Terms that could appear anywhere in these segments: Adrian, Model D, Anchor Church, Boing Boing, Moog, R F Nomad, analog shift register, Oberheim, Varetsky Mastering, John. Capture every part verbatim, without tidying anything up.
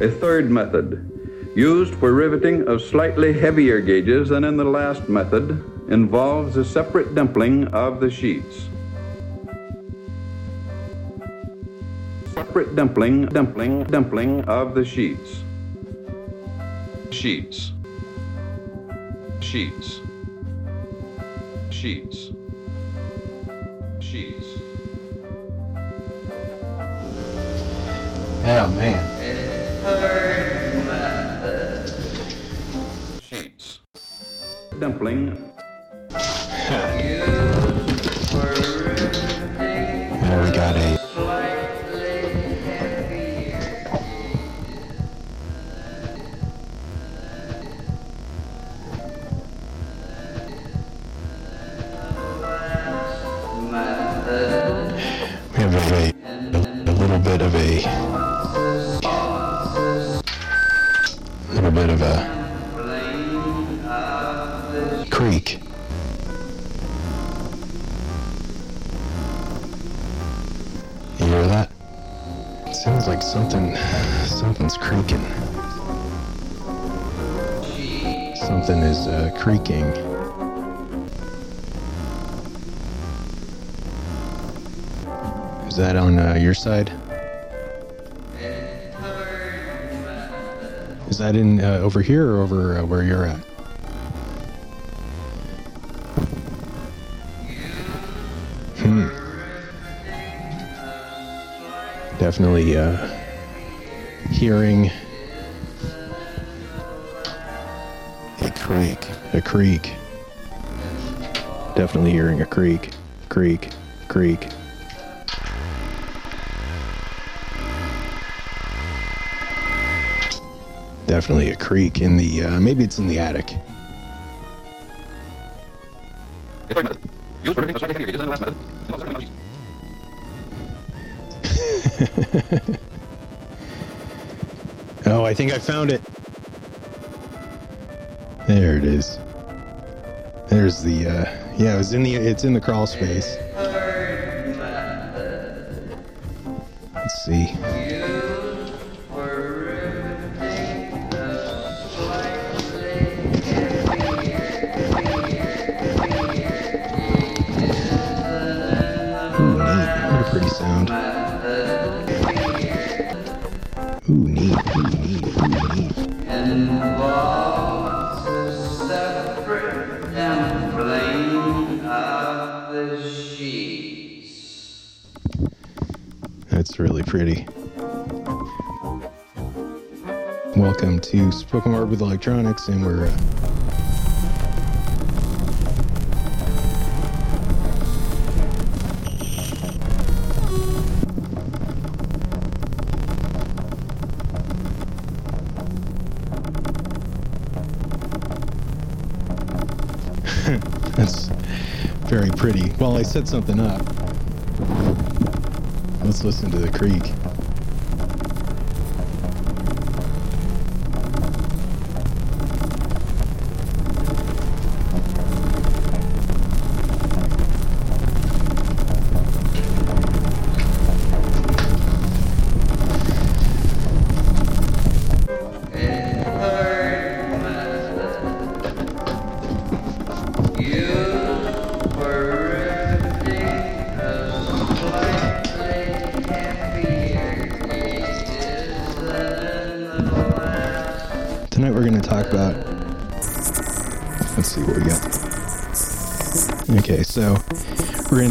a third method, used for riveting of slightly heavier gauges than in the last method, involves a separate dimpling of the sheets. Separate dimpling, dimpling, dimpling of the sheets. Sheets. Sheets. Sheets. Sheets. Oh man. Sheets. Dimpling. Now we got a Something, something's creaking. Something is uh, creaking. Is that on uh, your side? Is that in uh, over here or over uh, where you're at? Hmm. Definitely. Uh, Hearing a creak, a creak. Definitely hearing a creak, creak, creak. Definitely a creak in the. Uh, maybe it's in the attic. Oh, I think I found it. There it is. There's the, uh, yeah, it was in the, it's in the crawl space. Let's see. Ooh, neat. What a pretty sound. Ooh, neat. Ooh. Really pretty. Welcome to Spoken Word with Electronics, and we're uh, that's very pretty. Well, I set something up. Let's listen to the creek.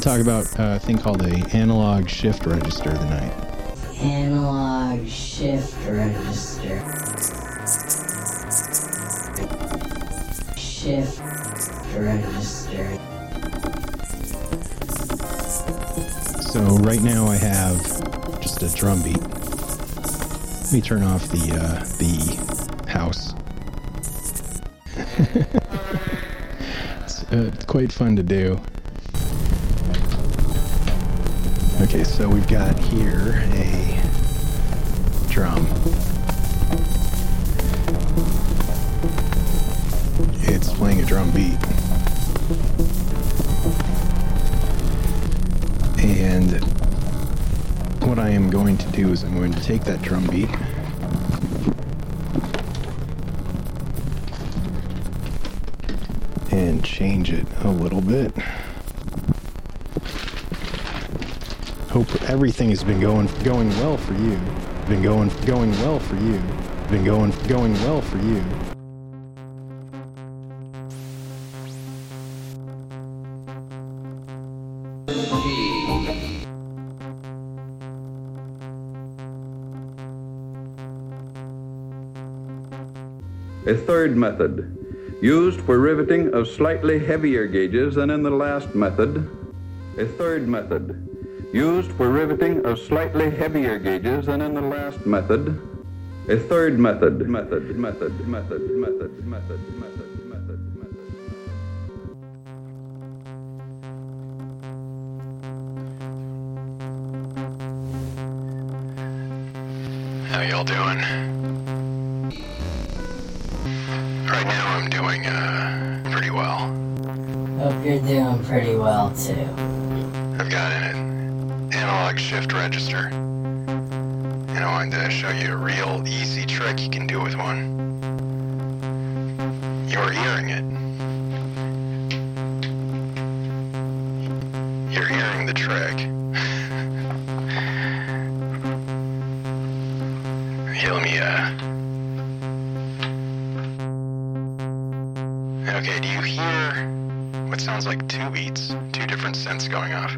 Talk about a thing called the analog shift register tonight. Analog shift register. Shift register. So right now I have just a drum beat. Let me turn off the uh, the house. it's, uh, it's quite fun to do. Okay, so we've got here a drum. It's playing a drum beat. And what I am going to do is I'm going to take that drum beat change it a little bit. Hope everything has been going going well for you. Been going going well for you. Been going going well for you. A third method, used for riveting of slightly heavier gauges than in the last method. A third method, used for riveting of slightly heavier gauges than in the last method. A third method, method, method, method, method, method, method. Pretty well too. I've got an analog shift register, and I wanted to show you a real easy trick you can do with one. You're hearing it. You're hearing the trick. Here, let me, uh... okay, do you hear... what sounds like two beats, two different synths going off?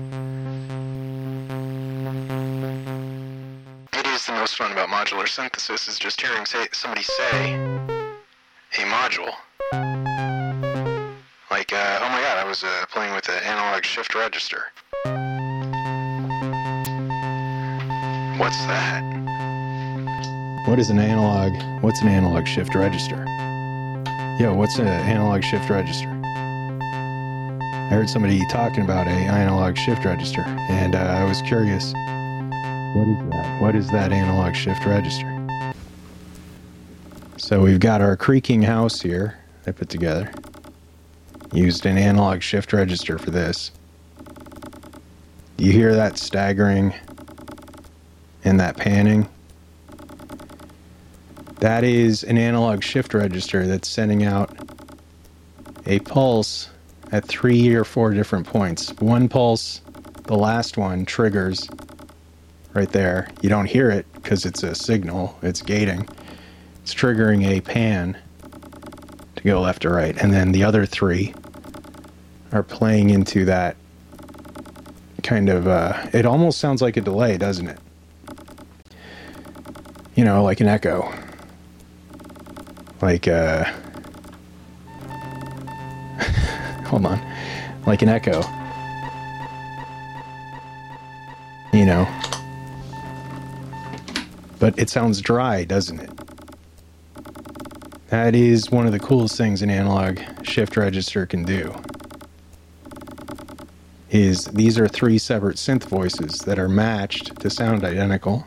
It is the most fun about modular synthesis is just hearing say, somebody say a module. Like, uh, oh my god, I was uh, playing with an analog shift register. What's that? What is an analog? What's an analog shift register? Yo, what's an analog shift register? I heard somebody talking about an analog shift register, and uh, I was curious. What is that? What is that analog shift register? So we've got our creaking house here I put together. Used an analog shift register for this. You hear that staggering and that panning? That is an analog shift register that's sending out a pulse at three or four different points. One pulse, the last one, triggers right there. You don't hear it because it's a signal, it's gating. It's triggering a pan to go left to right. And then the other three are playing into that kind of, uh, it almost sounds like a delay, doesn't it? You know, like an echo. Like, uh, hold on, like an echo, you know, but it sounds dry, doesn't it? That is one of the coolest things an analog shift register can do, is these are three separate synth voices that are matched to sound identical,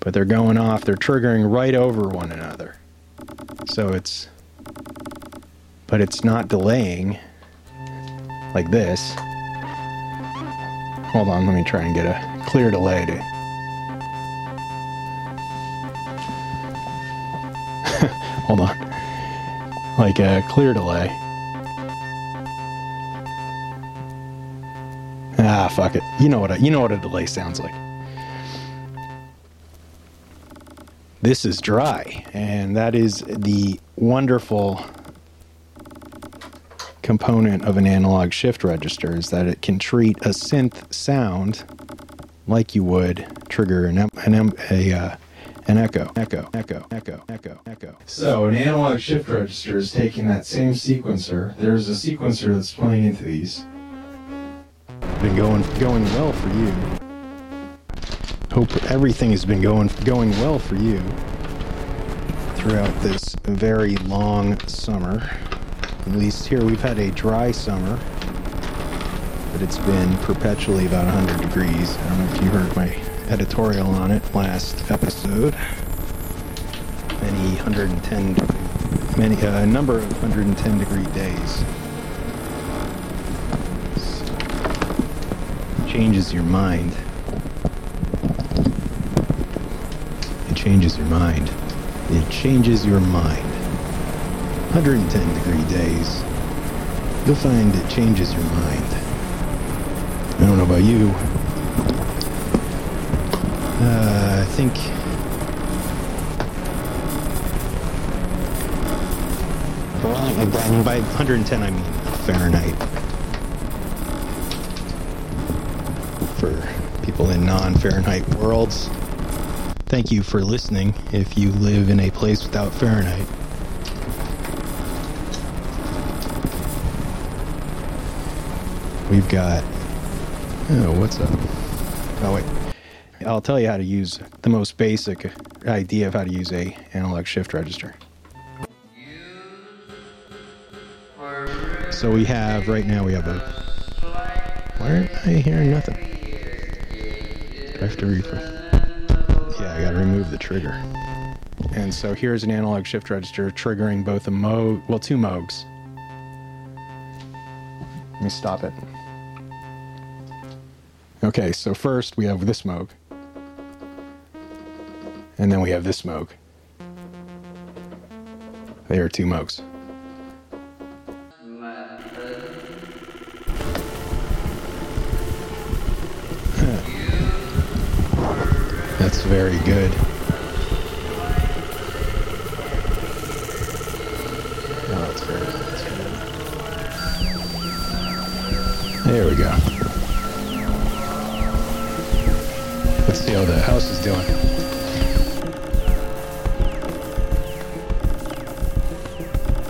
but they're going off, they're triggering right over one another, so it's... but it's not delaying like this. Hold on, let me try and get a clear delay to... hold on. Like a clear delay. Ah, fuck it. You know what a, you know what a delay sounds like. This is dry, and that is the wonderful component of an analog shift register, is that it can treat a synth sound like you would trigger an an, a, uh, an echo, echo, echo, echo, echo, echo. So an analog shift register is taking that same sequencer. There's a sequencer that's playing into these. Been going going well for you. Hope everything has been going going well for you throughout this very long summer. At least here we've had a dry summer, but it's been perpetually about one hundred degrees. I don't know if you heard my editorial on it last episode. Many one hundred ten, many a uh, number of one hundred ten degree days. It changes your mind. It changes your mind. It changes your mind. one hundred ten degree days you'll find it changes your mind. I don't know about you. Uh, I think... Well, by one hundred ten I mean Fahrenheit. For people in non-Fahrenheit worlds, thank you for listening if you live in a place without Fahrenheit. We've got... Oh, what's up? Oh, wait. I'll tell you how to use the most basic idea of how to use a analog shift register. So we have, right now we have a... Why aren't I hearing nothing? Do I have to refresh? Yeah, I gotta remove the trigger. And so here's an analog shift register triggering both a Moog... Well, two Moogs. Let me stop it. Okay, so first we have this Moog. And then we have this Moog. They are two Moogs. That's very good. Oh, that's very good. That's very good. There we go. Let's see how the house is doing.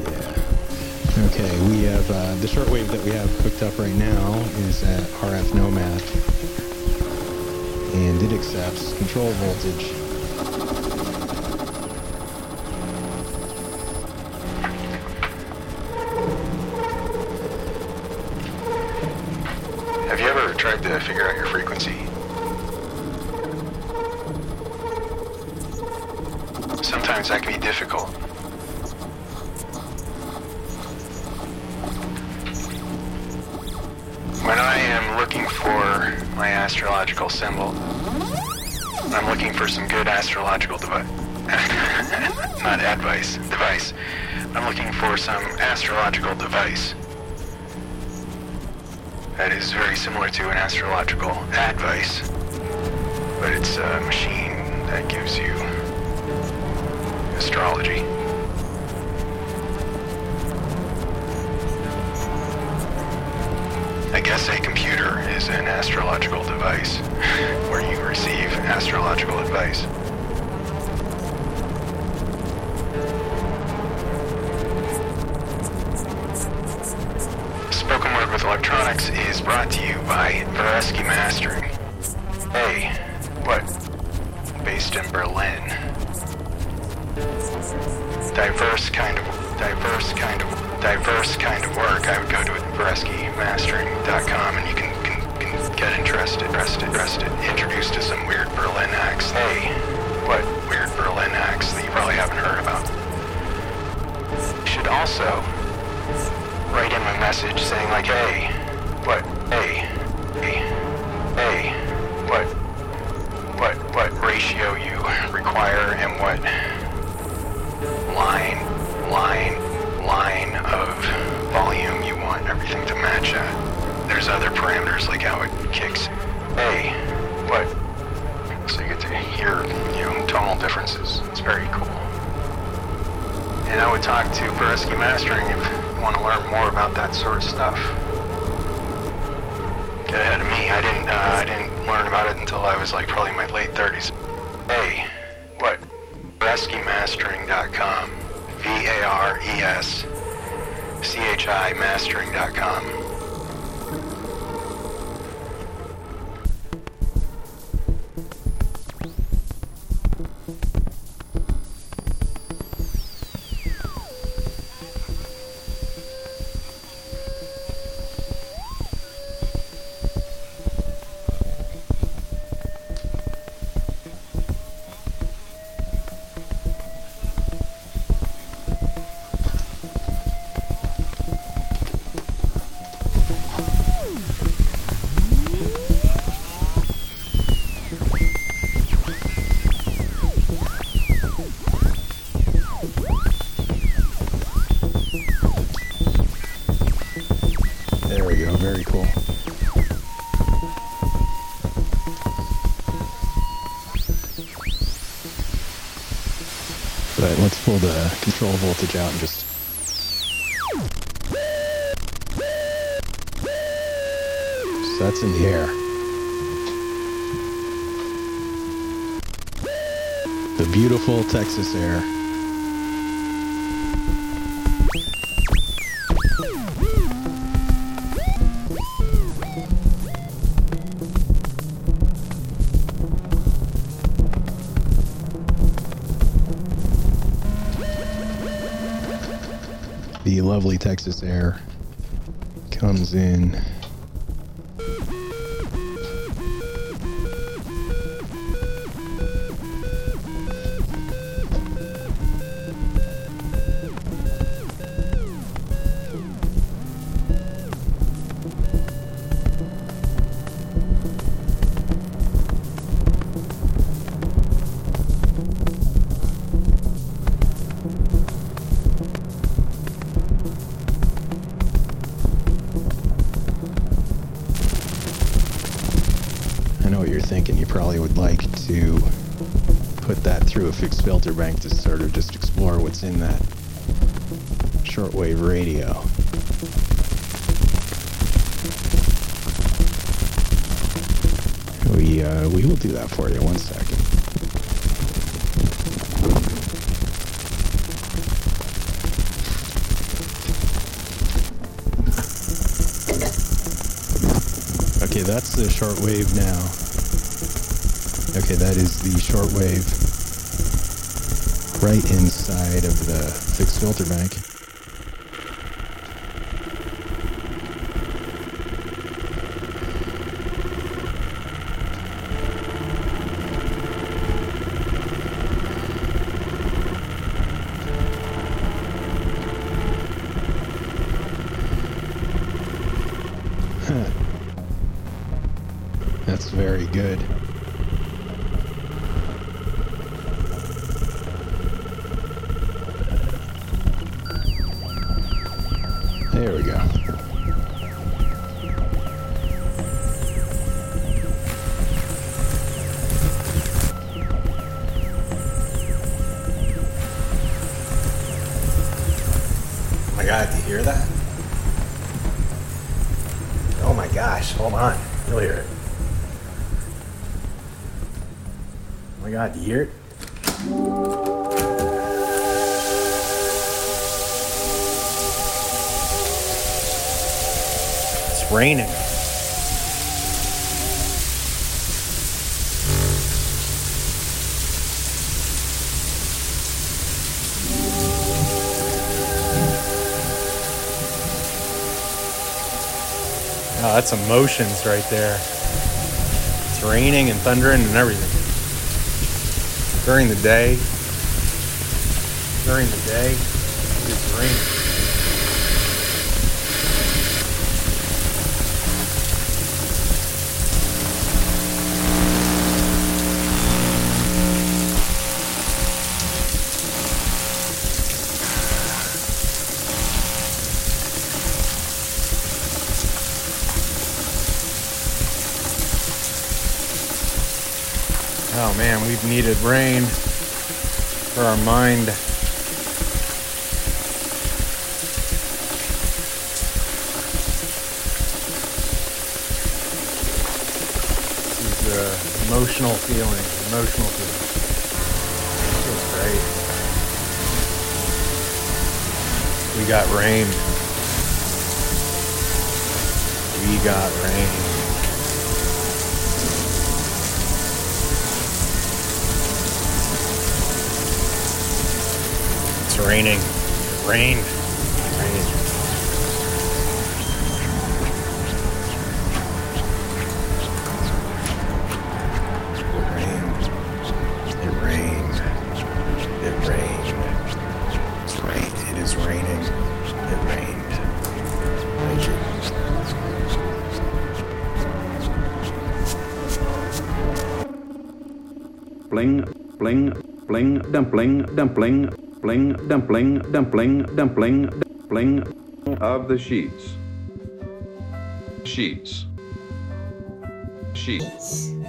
Yeah. Okay, we have uh, the shortwave that we have hooked up right now is at R F Nomad. And it accepts control voltage. Have you ever tried to figure out your frequency? Sometimes that can be difficult. When I am looking for my astrological symbol, I'm looking for some good astrological device. Not advice, device. I'm looking for some astrological device that is very similar to an astrological advice, but it's a machine that gives you astrology. I guess a computer is an astrological device where you receive astrological advice. Spoken Word with Electronics is brought to you by Varetsky Mastering. Hey, what? Based in Berlin. Diverse kind of, diverse kind of, diverse kind of work. I would go to Varetsky Mastering dot com and you can, can, can get interested, interested, interested, introduced to some weird Berlin acts. Hey, what weird Berlin acts that you probably haven't heard about? You should also write in a message saying like, hey, what, hey, hey, hey, what, what, what ratio you require and what line, line, line of volume you want everything to match at. There's other parameters like how it kicks. Hey, what? So you get to hear, you know, tonal differences. It's very cool. And I would talk to Varetsky Mastering if you want to learn more about that sort of stuff. Get ahead of me. I didn't, uh, I didn't learn about it until I was like probably in my late thirties. Hey, what? Varetsky Mastering dot com. V A R E S C H I Mastering dot com. very cool. Right, let's pull the control voltage out and just... So that's in the air. The beautiful Texas air. The lovely Texas air comes in. Fixed filter bank to sort of just explore what's in that shortwave radio. We uh, we will do that for you. One second. Okay, that's the shortwave now. Okay, that is the shortwave. Right inside of the fixed filter bank. Huh. That's very good. Do you hear it? It's raining. Oh, that's emotions right there. It's raining and thundering and everything. During the day, during the day, it's raining. Oh man, we've needed rain for our mind. This is an emotional feeling, emotional feeling. It feels great. We got rain. We got rain. It's raining. It rained. It rained. It rained. It rained. It rained. It's rained. It is raining. It rained. Thank you. Bling, bling, bling, dumpling, dumpling. Dumpling, dumpling, dumpling, dumpling, dumpling of the sheets. sheets, sheets, from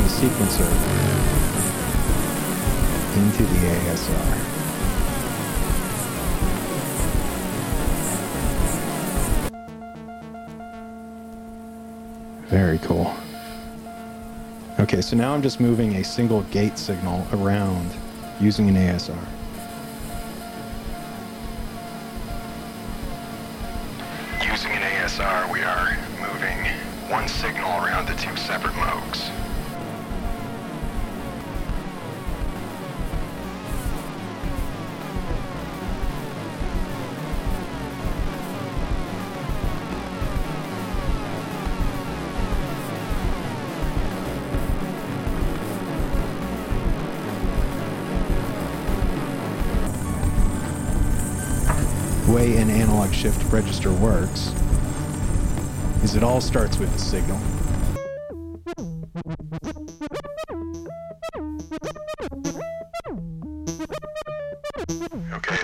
the sequencer into the A S R. Very cool. Okay, so now I'm just moving a single gate signal around using an A S R. Using an A S R, we are moving one signal around the two separate Moogs. The way an analog shift register works is it all starts with a signal. Okay.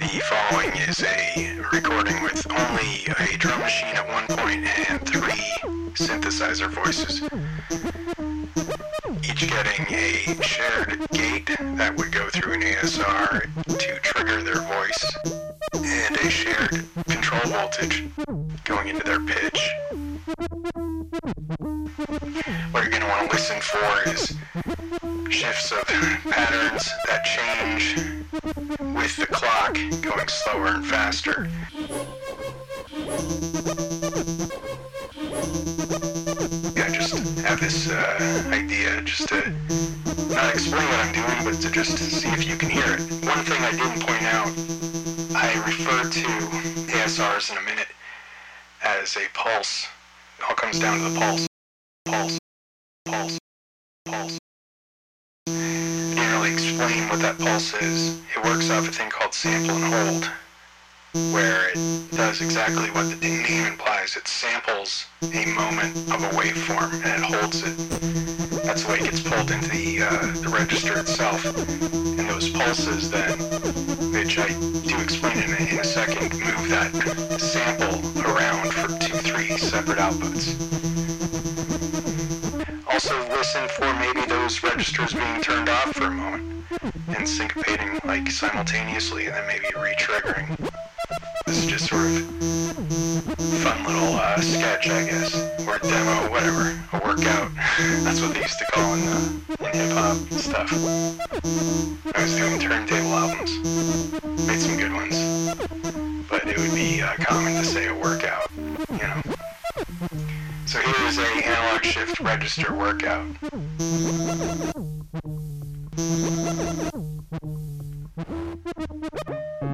The following is a recording with only a drum machine at one point and three synthesizer voices, each getting a shared gate that would go through an A S R to trigger their voice, and a shared control voltage going into their pitch. What you're going to want to listen for is shifts of patterns that change with the clock going slower and faster. Have this uh, idea just to not explain what I'm doing, but to just see if you can hear it. One thing I didn't point out, I refer to A S Rs in a minute as a pulse. It all comes down to the pulse. Pulse. Pulse. Pulse. I didn't really explain what that pulse is. It works off a thing called sample and hold, where it does exactly what the name implies. It samples a moment of a waveform and it holds it. That's the way it gets pulled into the, uh, the register itself. And those pulses then, which I do explain in a, in a second, move that sample around for two, three separate outputs. Also listen for maybe those registers being turned off for a moment and syncopating like simultaneously and then maybe re-triggering. This is just sort of fun little uh, sketch, I guess, or demo, whatever, a workout. That's what they used to call in, uh, in hip-hop stuff. I was doing turntable albums, made some good ones, but it would be uh, common to say a workout, you know. So here is a analog shift register workout. You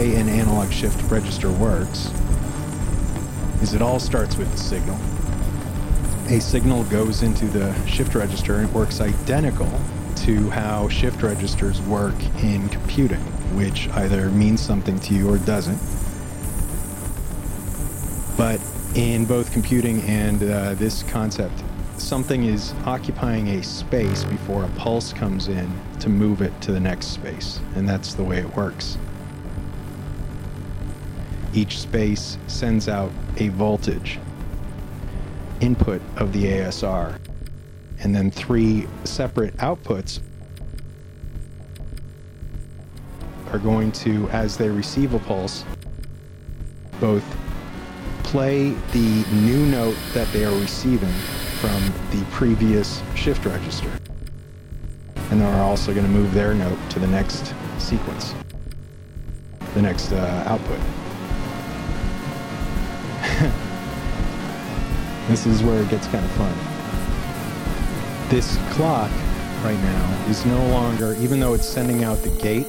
An analog shift register works is it all starts with a signal. A signal goes into the shift register and works identical to how shift registers work in computing, which either means something to you or doesn't. But in both computing and uh, this concept, something is occupying a space before a pulse comes in to move it to the next space, and that's the way it works. Each space sends out a voltage input of the A S R, and then three separate outputs are going to, as they receive a pulse, both play the new note that they are receiving from the previous shift register, and they're also going to move their note to the next sequence, the next uh, output. This is where it gets kind of fun. This clock right now is no longer, even though it's sending out the gate,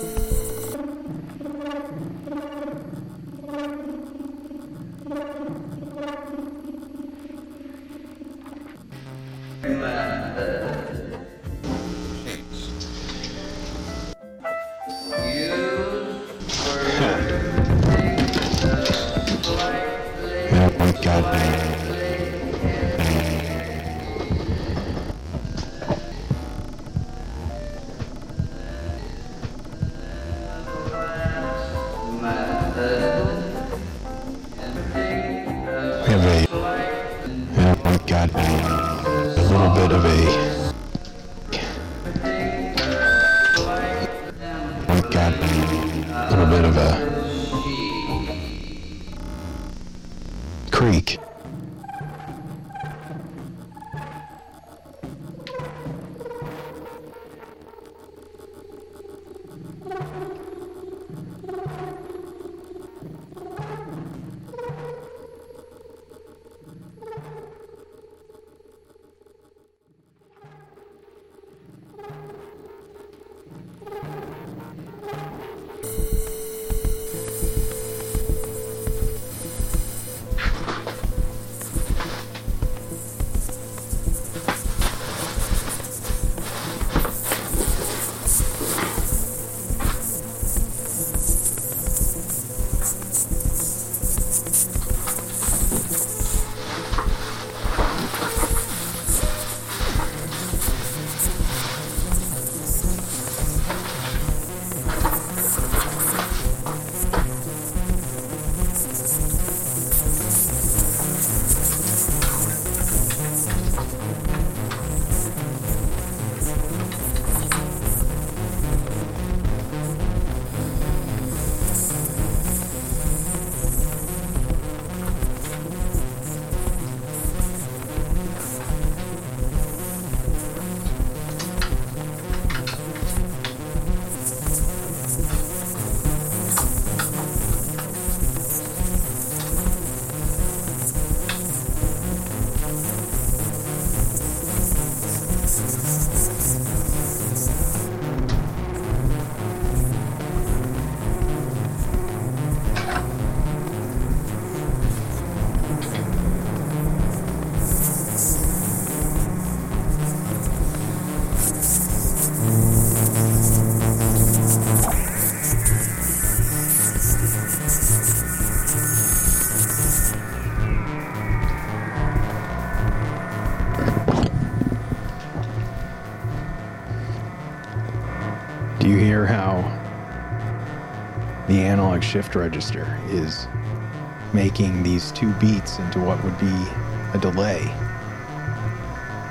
analog shift register is making these two beats into what would be a delay.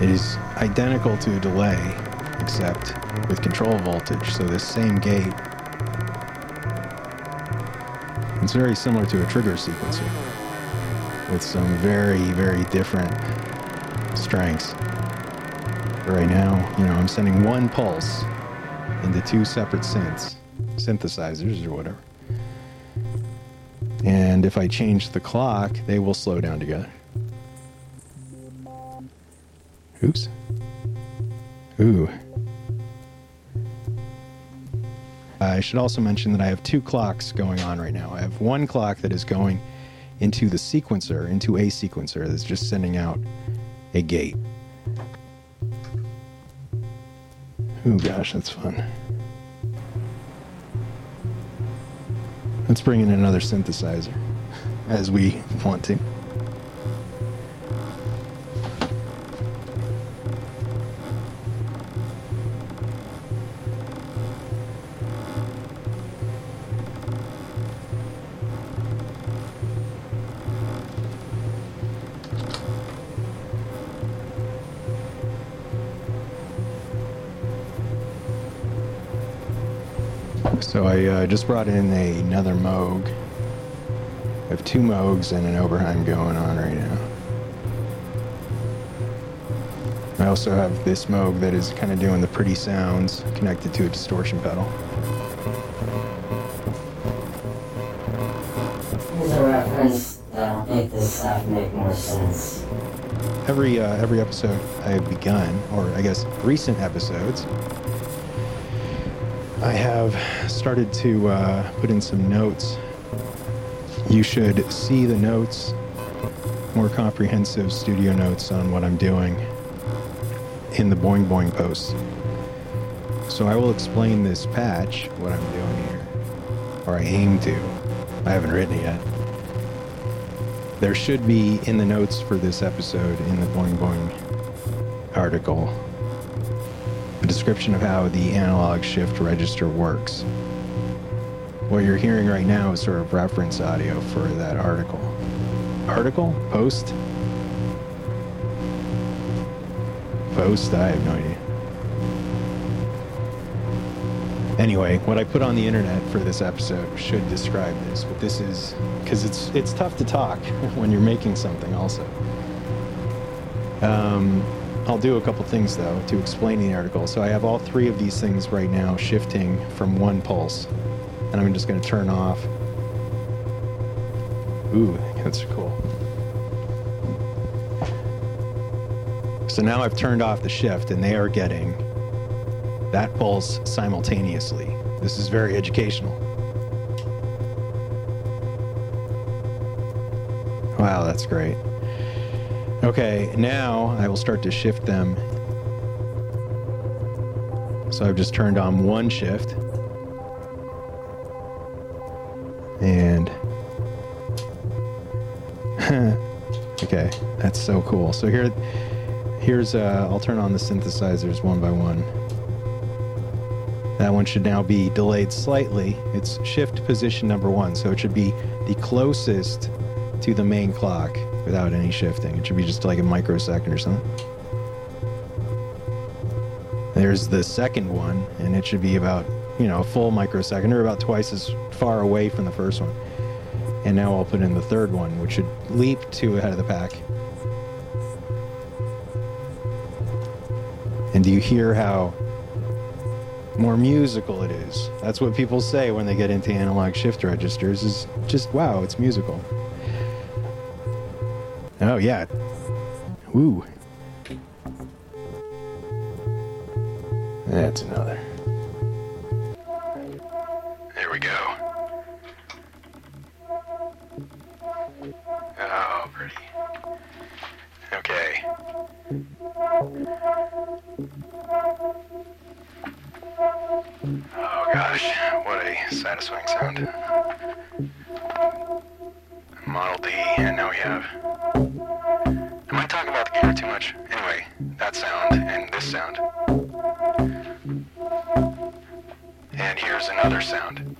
It is identical to a delay, except with control voltage, so this same gate. It's very similar to a trigger sequencer, with some very, very different strengths. Right now, you know, I'm sending one pulse into two separate synths, synthesizers or whatever. And if I change the clock, they will slow down together. Oops. Ooh. I should also mention that I have two clocks going on right now. I have one clock that is going into the sequencer, into a sequencer that's just sending out a gate. Oh gosh, that's fun. Let's bring in another synthesizer, as we want to. So I uh, just brought in a, another Moog. I have two Moogs and an Oberheim going on right now. I also have this Moog that is kind of doing the pretty sounds connected to a distortion pedal. Here's a reference that'll make this stuff make more sense. Every, uh, every episode I have begun, or I guess recent episodes, I have started to uh, put in some notes. You should see the notes, more comprehensive studio notes on what I'm doing in the Boing Boing post. So I will explain this patch, what I'm doing here, or I aim to. I haven't written it yet. There should be in the notes for this episode in the Boing Boing article a description of how the analog shift register works. What you're hearing right now is sort of reference audio for that article. Article? Post? Post? I have no idea. Anyway, what I put on the internet for this episode should describe this, but this is, because it's it's tough to talk when you're making something also. Um. I'll do a couple things, though, to explain the article. So I have all three of these things right now shifting from one pulse. And I'm just going to turn off. Ooh, that's cool. So now I've turned off the shift, and they are getting that pulse simultaneously. This is very educational. Wow, that's great. Okay, now I will start to shift them. So I've just turned on one shift. And okay, that's so cool. So here, here's, uh, I'll turn on the synthesizers one by one. That one should now be delayed slightly. It's shift position number one, so it should be the closest to the main clock without any shifting. It should be just like a microsecond or something. There's the second one, and it should be about, you know, a full microsecond or about twice as far away from the first one. And now I'll put in the third one, which should leap to ahead of the pack. And do you hear how more musical it is? That's what people say when they get into analog shift registers, is just, wow, it's musical. Oh, yeah. Ooh. That's another. There we go. Oh, pretty. Okay. Oh, gosh. What a satisfying sound. Model D, and now we have... Am I talking about the gear too much? Anyway, that sound and this sound. And here's another sound.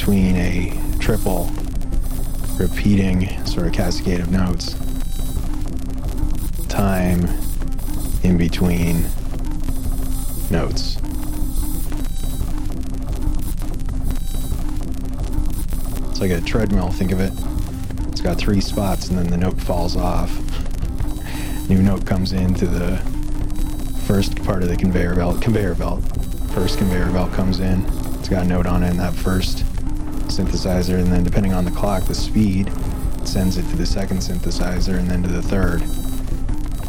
Between a triple repeating sort of cascade of notes, time in between notes. It's like a treadmill, think of it. It's got three spots and then the note falls off. New note comes into the first part of the conveyor belt, conveyor belt. First conveyor belt comes in, it's got a note on it in that first synthesizer, and then depending on the clock, the speed, sends it to the second synthesizer and then to the third.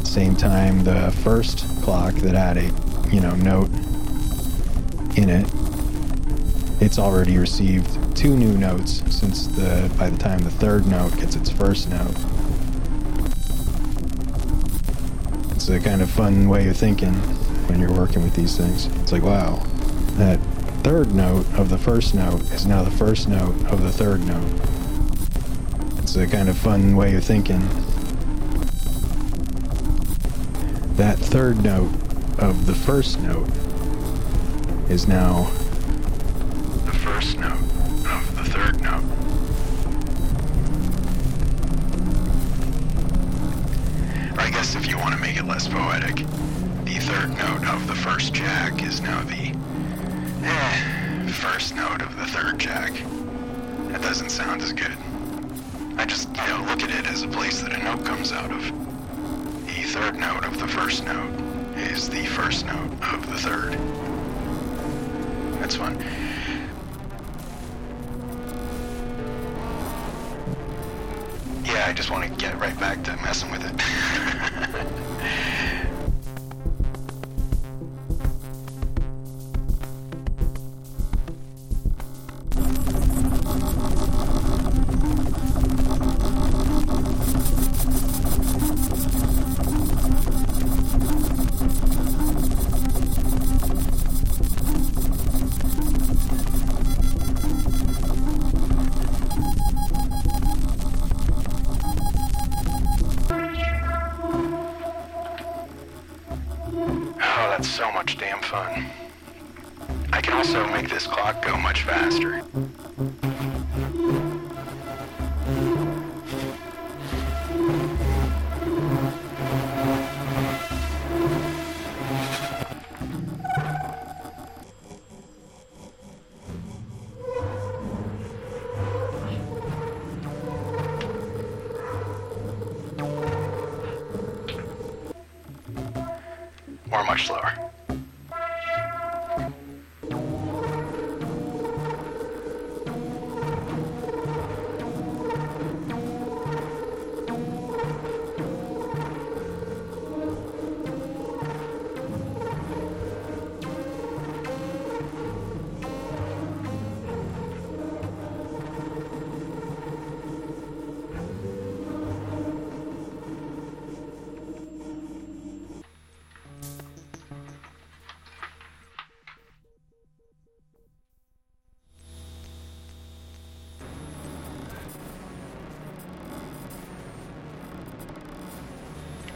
Same time, the first clock that had a, you know, note in it, it's already received two new notes since the by the time the third note gets its first note. It's a kind of fun way of thinking when you're working with these things. It's like, wow, that third note of the first note is now the first note of the third note. It's a kind of fun way of thinking. That third note of the first note is now the first note of the third note. Or I guess if you want to make it less poetic, the third note of the first jack is now the eh, first note of the third jack. That doesn't sound as good. I just, you know, look at it as a place that a note comes out of. The third note of the first note is the first note of the third. That's fun. Yeah, I just want to get right back to messing with it.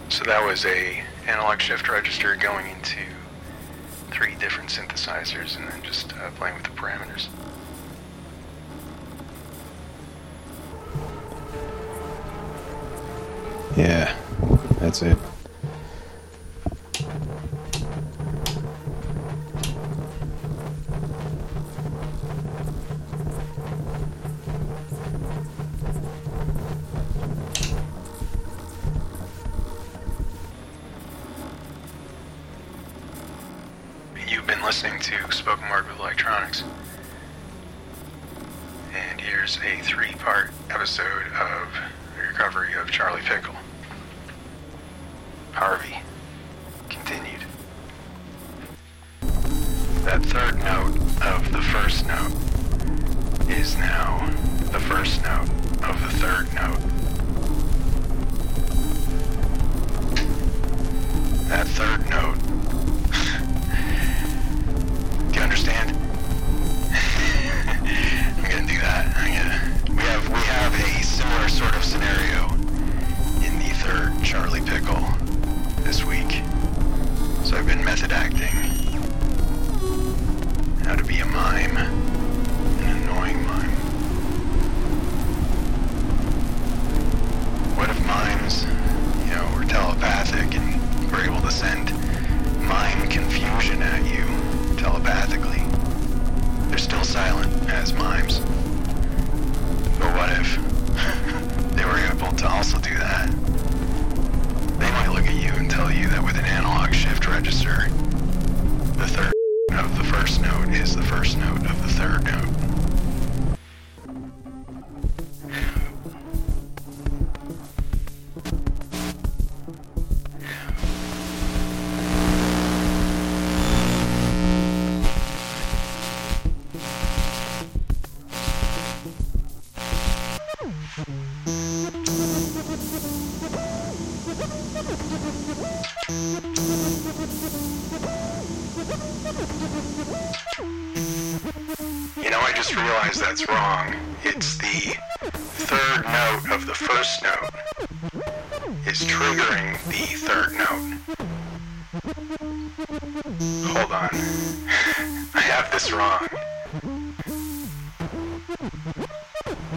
So that was a analog shift register going into three different synthesizers and then just uh, playing with the parameters. Yeah, that's it. That's wrong. It's the third note of the first note is triggering the third note. Hold on. I have this wrong.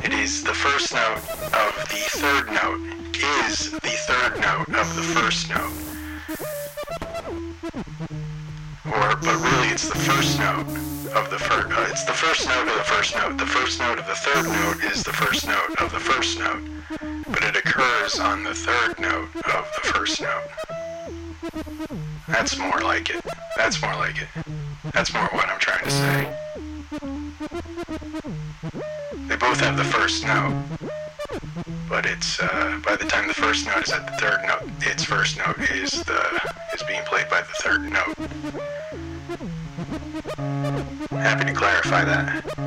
It is the first note of the third note is the third note of the first note. Or, but really it's the first note of the first, uh, it's the first note of the first note. The first note of the third note is the first note of the first note. But it occurs on the third note of the first note. That's more like it. That's more like it. That's more what I'm trying to say. They both have the first note, but it's uh, by the time the first note is at the third note, its first note is the is being played by the third note. Happy to clarify that.